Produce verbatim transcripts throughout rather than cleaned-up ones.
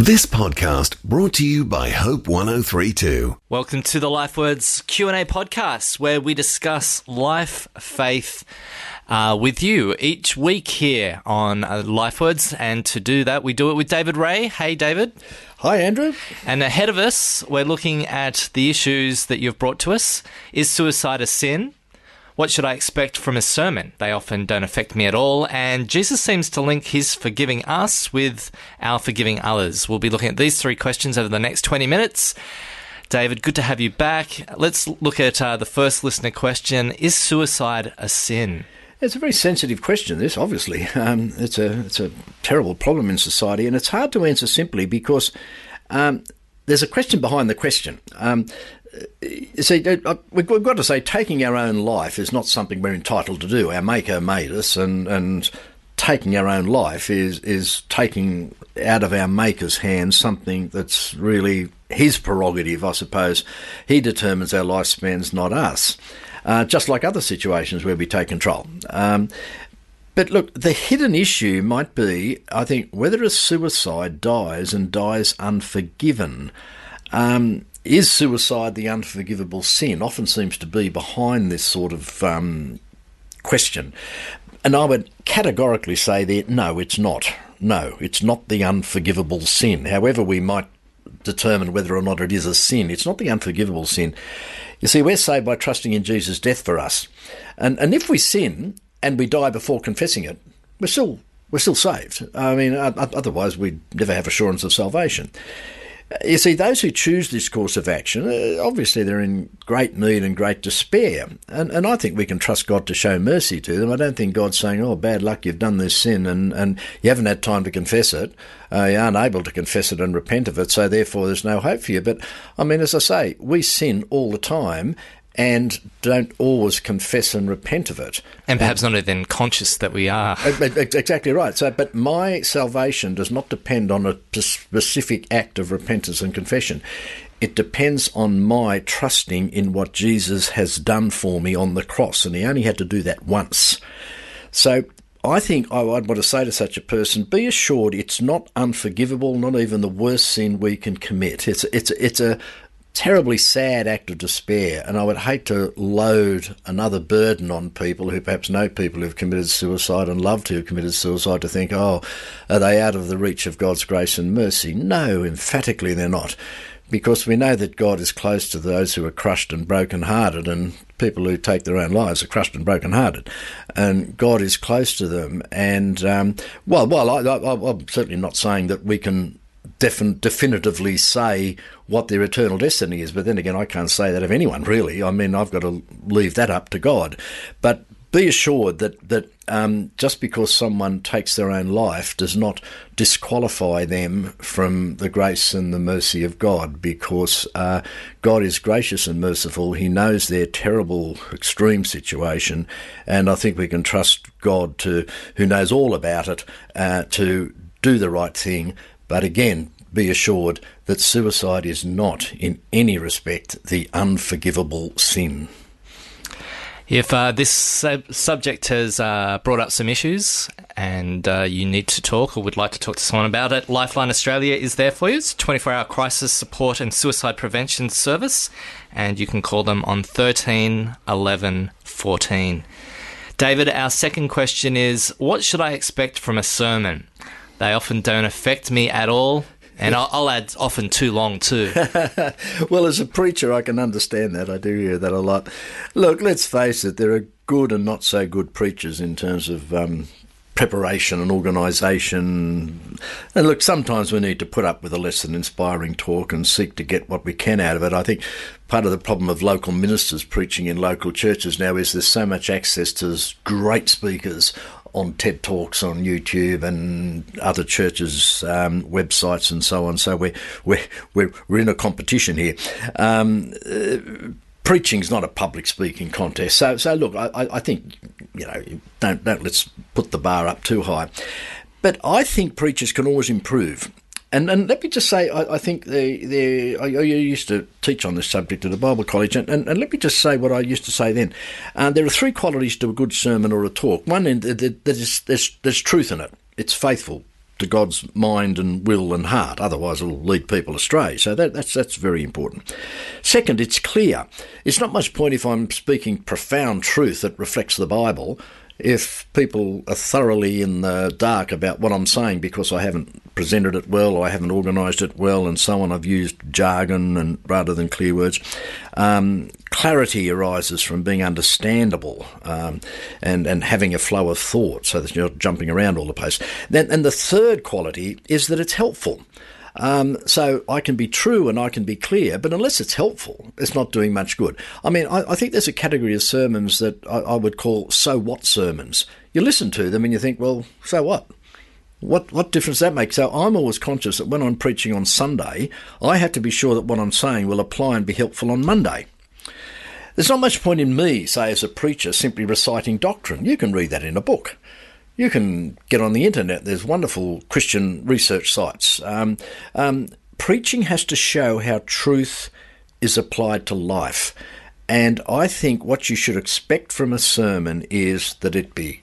This podcast brought to you by Hope one oh three point two. Welcome to the LifeWords Q and A podcast, where we discuss life, faith uh, with you each week here on uh, LifeWords. And to do that, we do it with David Ray. Hey, David. Hi, Andrew. And ahead of us, we're looking at the issues that you've brought to us. Is suicide a sin? What should I expect from a sermon? They often don't affect me at all. And Jesus seems to link his forgiving us with our forgiving others. We'll be looking at these three questions over the next twenty minutes. David, good to have you back. Let's look at uh, the first listener question. Is suicide a sin? It's a very sensitive question, this, obviously. Um, it's a it's a terrible problem in society, and it's hard to answer simply because um, there's a question behind the question. Um See, we've got to say taking our own life is not something we're entitled to do. Our Maker made us, and, and taking our own life is, is taking out of our Maker's hands something that's really his prerogative, I suppose. He determines our lifespans, not us, uh, just like other situations where we take control. Um, but look, the hidden issue might be, I think, whether a suicide dies and dies unforgiven. Um Is suicide the unforgivable sin? Often seems to be behind this sort of um, question. And I would categorically say that no, it's not. No, it's not the unforgivable sin. However we might determine whether or not it is a sin, it's not the unforgivable sin. You see, we're saved by trusting in Jesus' death for us. And and if we sin and we die before confessing it, we're still, we're still saved. I mean, otherwise we'd never have assurance of salvation. You see, those who choose this course of action, uh, obviously they're in great need and great despair. And and I think we can trust God to show mercy to them. I don't think God's saying, oh, bad luck, you've done this sin and, and you haven't had time to confess it. Uh, you aren't able to confess it and repent of it, so therefore there's no hope for you. But, I mean, as I say, we sin all the time and don't always confess and repent of it. And perhaps um, not even conscious that we are. Exactly right. So, but my salvation does not depend on a specific act of repentance and confession. It depends on my trusting in what Jesus has done for me on the cross, and he only had to do that once. So I think I'd want to say to such a person, be assured it's not unforgivable, not even the worst sin we can commit. It's it's it's a... terribly sad act of despair, and I would hate to load another burden on people who perhaps know people who've committed suicide and loved who have committed suicide to think, oh, are they out of the reach of God's grace and mercy? No, emphatically they're not, because we know that God is close to those who are crushed and broken-hearted, and people who take their own lives are crushed and broken-hearted, and God is close to them. And, um, well, well I, I, I'm certainly not saying that we can Defin- definitively say what their eternal destiny is. But then again, I can't say that of anyone, really. I mean, I've got to leave that up to God. But be assured that, that um, just because someone takes their own life does not disqualify them from the grace and the mercy of God, because uh, God is gracious and merciful. He knows their terrible, extreme situation, and I think we can trust God, to, who knows all about it, uh, to do the right thing. But again, be assured that suicide is not, in any respect, the unforgivable sin. If uh, this sub- subject has uh, brought up some issues and uh, you need to talk or would like to talk to someone about it, Lifeline Australia is there for you. It's a twenty-four hour crisis support and suicide prevention service, and you can call them on thirteen eleven fourteen. David, our second question is, what should I expect from a sermon? They often don't affect me at all. And I'll, I'll add often too long too. Well, as a preacher, I can understand that. I do hear that a lot. Look, let's face it, there are good and not so good preachers in terms of um, preparation and organisation. And look, sometimes we need to put up with a less than inspiring talk and seek to get what we can out of it. I think part of the problem of local ministers preaching in local churches now is there's so much access to great speakers on TED Talks, on YouTube, and other churches' um, websites, and so on. So we're we're we're, we're in a competition here. Um, uh, preaching's not a public speaking contest. So so look, I, I think you know don't don't let's put the bar up too high. But I think preachers can always improve. And and let me just say, I, I think the the I, I used to teach on this subject at a Bible college, and, and, and let me just say what I used to say then. Uh, there are three qualities to a good sermon or a talk. One, in, there, there's, there's there's truth in it. It's faithful. to God's mind and will and heart. Otherwise, it will lead people astray. So that, that's that's very important. Second, it's clear. It's not much point if I'm speaking profound truth that reflects the Bible if people are thoroughly in the dark about what I'm saying because I haven't presented it well or I haven't organised it well and so on. I've used jargon and rather than clear words. Um, clarity arises from being understandable um, and, and having a flow of thought so that you're not jumping around all the place. Then, and the third quality is that it's helpful. Um, so I can be true and I can be clear, but unless it's helpful, it's not doing much good. I mean, I, I think there's a category of sermons that I, I would call so what sermons. You listen to them and you think, well, so what? What what difference that makes? So I'm always conscious that when I'm preaching on Sunday, I have to be sure that what I'm saying will apply and be helpful on Monday. There's not much point in me, say, as a preacher, simply reciting doctrine. You can read that in a book. You can get on the internet. There's wonderful Christian research sites. Um, um, preaching has to show how truth is applied to life. And I think what you should expect from a sermon is that it be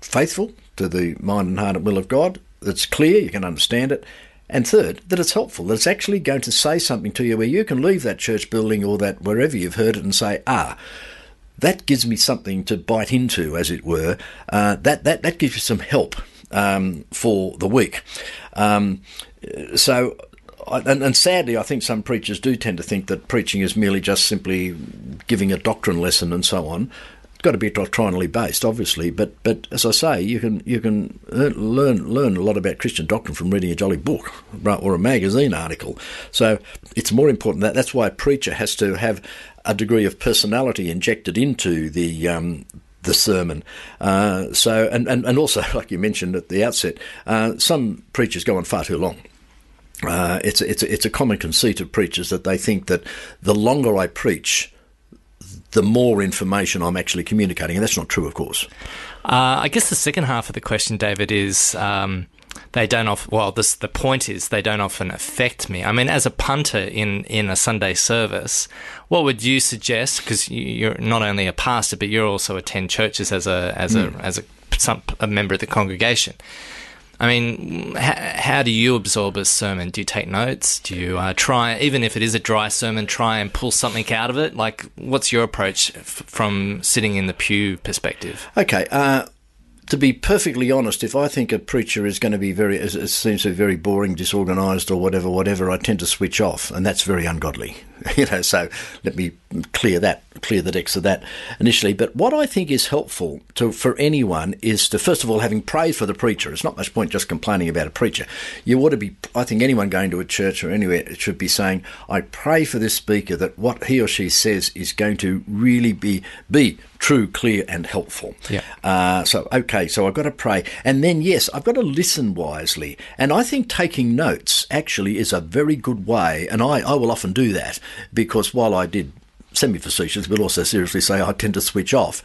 faithful to the mind and heart and will of God, that's clear, you can understand it, and third, that it's helpful, that it's actually going to say something to you where you can leave that church building or that wherever you've heard it and say, ah, that gives me something to bite into, as it were. Uh, that, that that gives you some help um, for the week. Um, so, and, and sadly, I think some preachers do tend to think that preaching is merely just simply giving a doctrine lesson and so on. It's got to be doctrinally based, obviously, but but as I say, you can you can learn learn a lot about Christian doctrine from reading a jolly book or a magazine article. So it's more important that that's why a preacher has to have a degree of personality injected into the um, the sermon. Uh, so and, and and also, like you mentioned at the outset, uh, some preachers go on far too long. Uh, it's it's it's a common conceit of preachers that they think that the longer I preach, the more information I'm actually communicating. And that's not true, of course. Uh, I guess the second half of the question, David, is um, they don't often... Well, this, the point is they don't often affect me. I mean, as a punter in, in a Sunday service, what would you suggest? Because you, you're not only a pastor, but you're also attend churches as a as mm. a, as a, some, a member of the congregation. I mean, h- how do you absorb a sermon? Do you take notes? Do you uh, try, even if it is a dry sermon, try and pull something out of it? Like, what's your approach f- from sitting in the pew perspective? Okay. Uh, to be perfectly honest, if I think a preacher is going to be very, it seems to be very boring, disorganised or whatever, whatever, I tend to switch off, and that's very ungodly. You know, so let me clear that, clear the decks of that initially. But what I think is helpful to for anyone is to, first of all, having prayed for the preacher. It's not much point just complaining about a preacher. You ought to be, I think anyone going to a church or anywhere should be saying, I pray for this speaker that what he or she says is going to really be, be true, clear and helpful. Yeah. Uh, so, okay, so I've got to pray. And then, yes, I've got to listen wisely. And I think taking notes actually is a very good way, and I, I will often do that. Because while I did semi-facetious, but also seriously say I tend to switch off,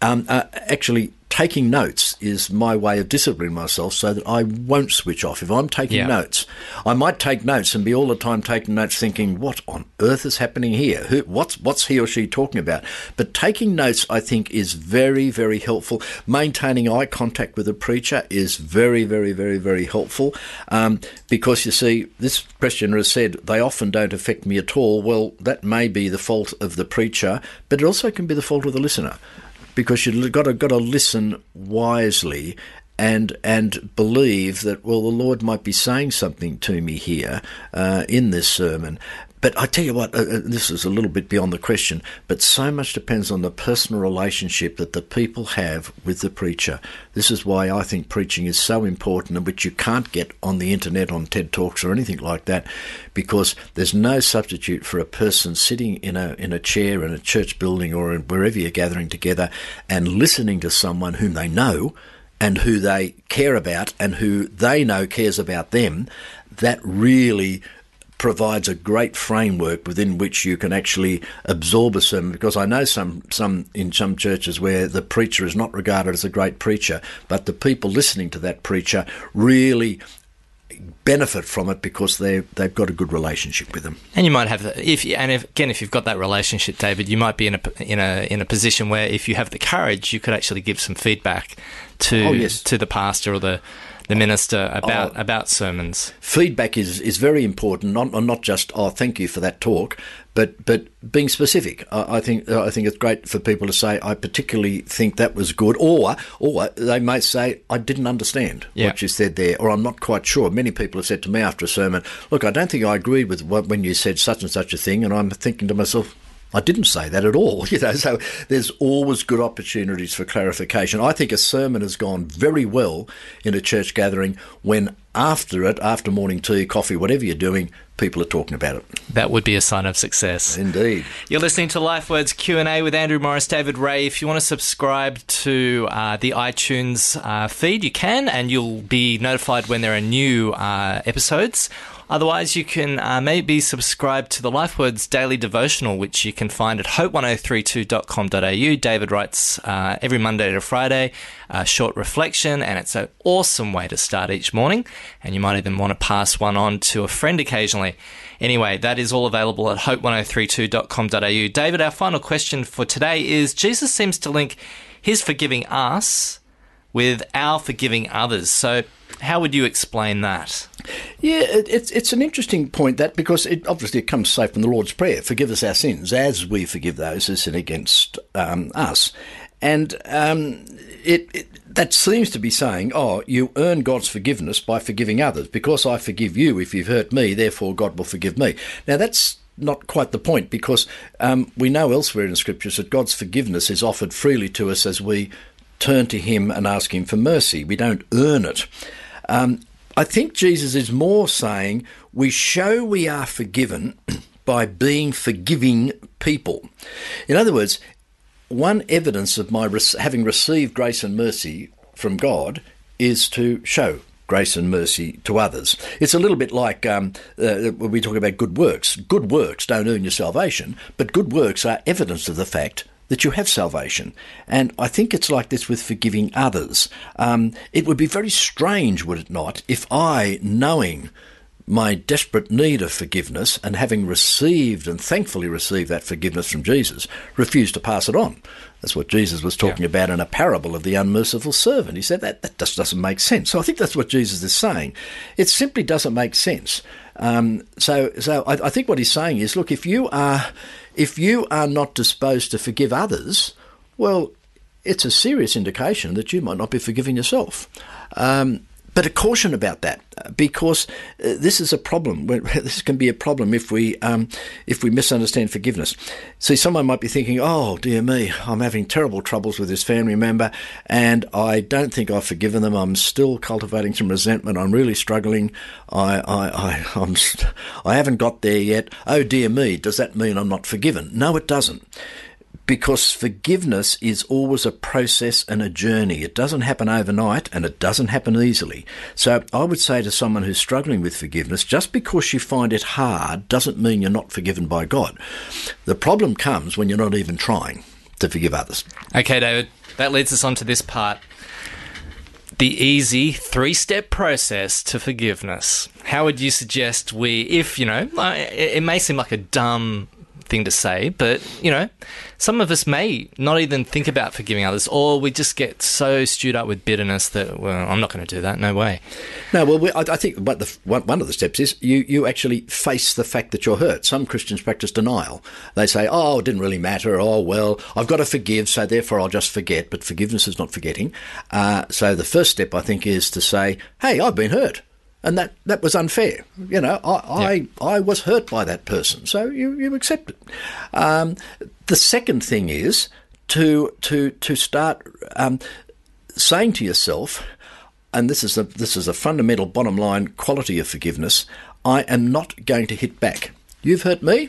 um, uh, actually taking notes is my way of disciplining myself so that I won't switch off. If I'm taking yeah. notes, I might take notes and be all the time taking notes thinking, what on earth is happening here? Who, what's, what's he or she talking about? But taking notes, I think, is very, very helpful. Maintaining eye contact with a preacher is very, very, very, very helpful um, because, you see, this questioner has said they often don't affect me at all. Well, that may be the fault of the preacher, but it also can be the fault of the listener. Because you've got to got to listen wisely and and believe that, well, the Lord might be saying something to me here uh, in this sermon. But I tell you what, uh, this is a little bit beyond the question, but so much depends on the personal relationship that the people have with the preacher. This is why I think preaching is so important, and which you can't get on the internet, on TED Talks or anything like that, because there's no substitute for a person sitting in a in a chair in a church building or in wherever you're gathering together and listening to someone whom they know and who they care about and who they know cares about them. That really provides a great framework within which you can actually absorb a sermon, because I know some some in some churches where the preacher is not regarded as a great preacher, but the people listening to that preacher really benefit from it because they they've got a good relationship with them. And you might have if and if, again if you've got that relationship, David, you might be in a in a in a position where if you have the courage, you could actually give some feedback to oh, yes. to the pastor or the the minister about oh, about sermons. Feedback is, is very important, not not just, oh, thank you for that talk, but but being specific. I, I think I think it's great for people to say, I particularly think that was good, or or they may say, I didn't understand yeah. what you said there, or I'm not quite sure. Many people have said to me after a sermon, look, I don't think I agreed with what, when you said such and such a thing, and I'm thinking to myself, I didn't say that at all, you know. So there's always good opportunities for clarification. I think a sermon has gone very well in a church gathering when after it, after morning tea, coffee, whatever you're doing, people are talking about it. That would be a sign of success. Indeed. You're listening to LifeWords Q and A with Andrew Morris, David Ray. If you want to subscribe to uh, the iTunes uh, feed, you can, and you'll be notified when there are new uh, episodes. Otherwise, you can uh, maybe subscribe to the LifeWords Daily Devotional, which you can find at hope ten thirty-two dot com dot a u. David writes uh, every Monday to Friday a short reflection, and it's an awesome way to start each morning, and you might even want to pass one on to a friend occasionally. Anyway, that is all available at hope ten thirty-two dot com dot a u. David, our final question for today is, Jesus seems to link his forgiving us with our forgiving others. So how would you explain that? Yeah, it, it's it's an interesting point, that, because it obviously it comes straight from the Lord's Prayer, forgive us our sins as we forgive those who sin against um, us. And um, it, it that seems to be saying, oh, you earn God's forgiveness by forgiving others. Because I forgive you if you've hurt me, therefore God will forgive me. Now, that's not quite the point, because um, we know elsewhere in Scriptures that God's forgiveness is offered freely to us as we turn to him and ask him for mercy. We don't earn it. Um, I think Jesus is more saying we show we are forgiven by being forgiving people. In other words, one evidence of my res- having received grace and mercy from God is to show grace and mercy to others. It's a little bit like um, uh, when we talk about good works. Good works don't earn your salvation, but good works are evidence of the fact that you have salvation. And I think it's like this with forgiving others. Um, it would be very strange, would it not, if I, knowing my desperate need of forgiveness and having received and thankfully received that forgiveness from Jesus, refused to pass it on. That's what Jesus was talking yeah. about in a parable of the unmerciful servant. He said that, that just doesn't make sense. So I think that's what Jesus is saying. It simply doesn't make sense. Um, so so I, I think what he's saying is, look, if you are... If you are not disposed to forgive others, well, it's a serious indication that you might not be forgiving yourself. Um, but a caution about that, because this is a problem. This can be a problem if we um, if we misunderstand forgiveness. See, someone might be thinking, oh, dear me, I'm having terrible troubles with this family member, and I don't think I've forgiven them. I'm still cultivating some resentment. I'm really struggling. I, I, I, I'm st- I haven't got there yet. Oh, dear me, does that mean I'm not forgiven? No, it doesn't. Because forgiveness is always a process and a journey. It doesn't happen overnight, and it doesn't happen easily. So I would say to someone who's struggling with forgiveness, just because you find it hard doesn't mean you're not forgiven by God. The problem comes when you're not even trying to forgive others. Okay, David, that leads us on to this part. The easy three-step process to forgiveness. How would you suggest we, if, you know, it may seem like a dumb thing to say, but, you know, some of us may not even think about forgiving others, or we just get so stewed up with bitterness that, well, I'm not going to do that, no way. No, well, we, I, I think but the, one of the steps is you, you actually face the fact that you're hurt. Some Christians practice denial. They say, oh, it didn't really matter, oh, well, I've got to forgive, so therefore I'll just forget, but forgiveness is not forgetting. Uh, so the first step, I think, is to say, hey, I've been hurt. And that, that was unfair. You know, I, yeah. I I was hurt by that person, so you, you accept it. Um, the second thing is to to to start um, saying to yourself, and this is a, this is a fundamental bottom line quality of forgiveness, I am not going to hit back. You've hurt me.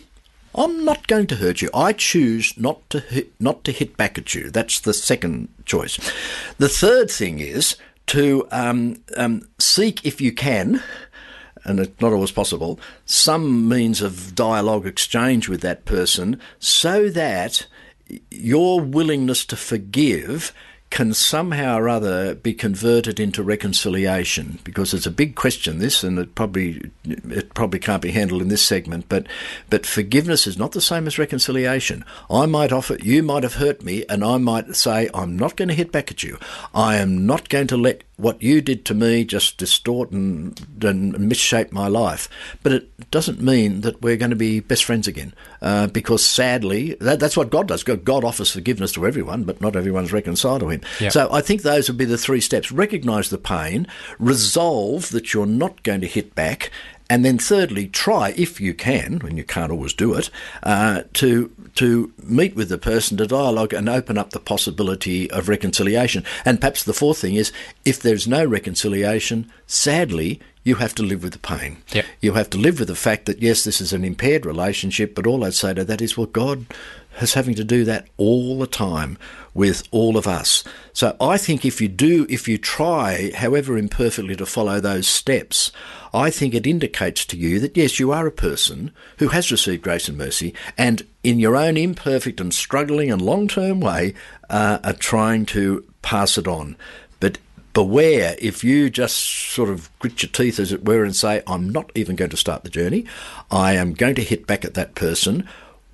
I'm not going to hurt you. I choose not to hit, not to hit back at you. That's the second choice. The third thing is to um, um, seek, if you can, and it's not always possible, some means of dialogue exchange with that person so that your willingness to forgive can somehow or other be converted into reconciliation, because it's a big question, this, and it probably it probably can't be handled in this segment, but but forgiveness is not the same as reconciliation. I might offer, you might have hurt me, and I might say, I'm not going to hit back at you. I am not going to let what you did to me just distort and, and misshape my life. But it doesn't mean that we're going to be best friends again, uh, because sadly, that, that's what God does. God offers forgiveness to everyone, but not everyone's reconciled to him. Yep. So I think those would be the three steps. Recognise the pain, resolve that you're not going to hit back, and then thirdly, try, if you can, and you can't always do it, uh, to to meet with the person, to dialogue and open up the possibility of reconciliation. And perhaps the fourth thing is, if there's no reconciliation, sadly, you have to live with the pain. Yep. You have to live with the fact that, yes, this is an impaired relationship, but all I'd say to that is, well, God is having to do that all the time with all of us. So I think if you do, if you try, however imperfectly, to follow those steps, I think it indicates to you that, yes, you are a person who has received grace and mercy, and in your own imperfect and struggling and long-term way uh, are trying to pass it on. But beware if you just sort of grit your teeth, as it were, and say, I'm not even going to start the journey. I am going to hit back at that person.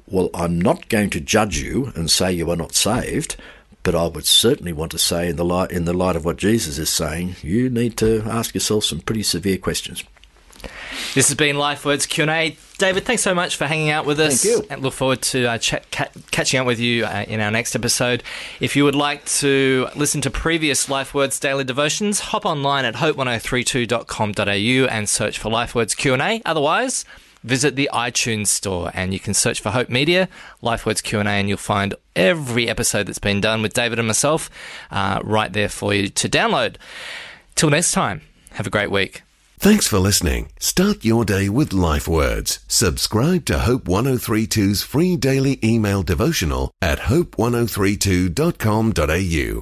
Well, I'm not going to judge you and say you are not saved, but I would certainly want to say in the light, in the light of what Jesus is saying, you need to ask yourself some pretty severe questions. This has been LifeWords Q and A. David, thanks so much for hanging out with us. Thank you. And look forward to uh, ch- ca- catching up with you uh, in our next episode. If you would like to listen to previous LifeWords daily devotions, hop online at hope ten thirty-two dot com dot a u and search for LifeWords Q and A. Otherwise, visit the iTunes store and you can search for Hope Media, LifeWords Q and A, and you'll find every episode that's been done with David and myself uh, right there for you to download. Till next time, have a great week. Thanks for listening. Start your day with LifeWords. Subscribe to Hope ten thirty-two's free daily email devotional at hope ten thirty-two dot com dot a u.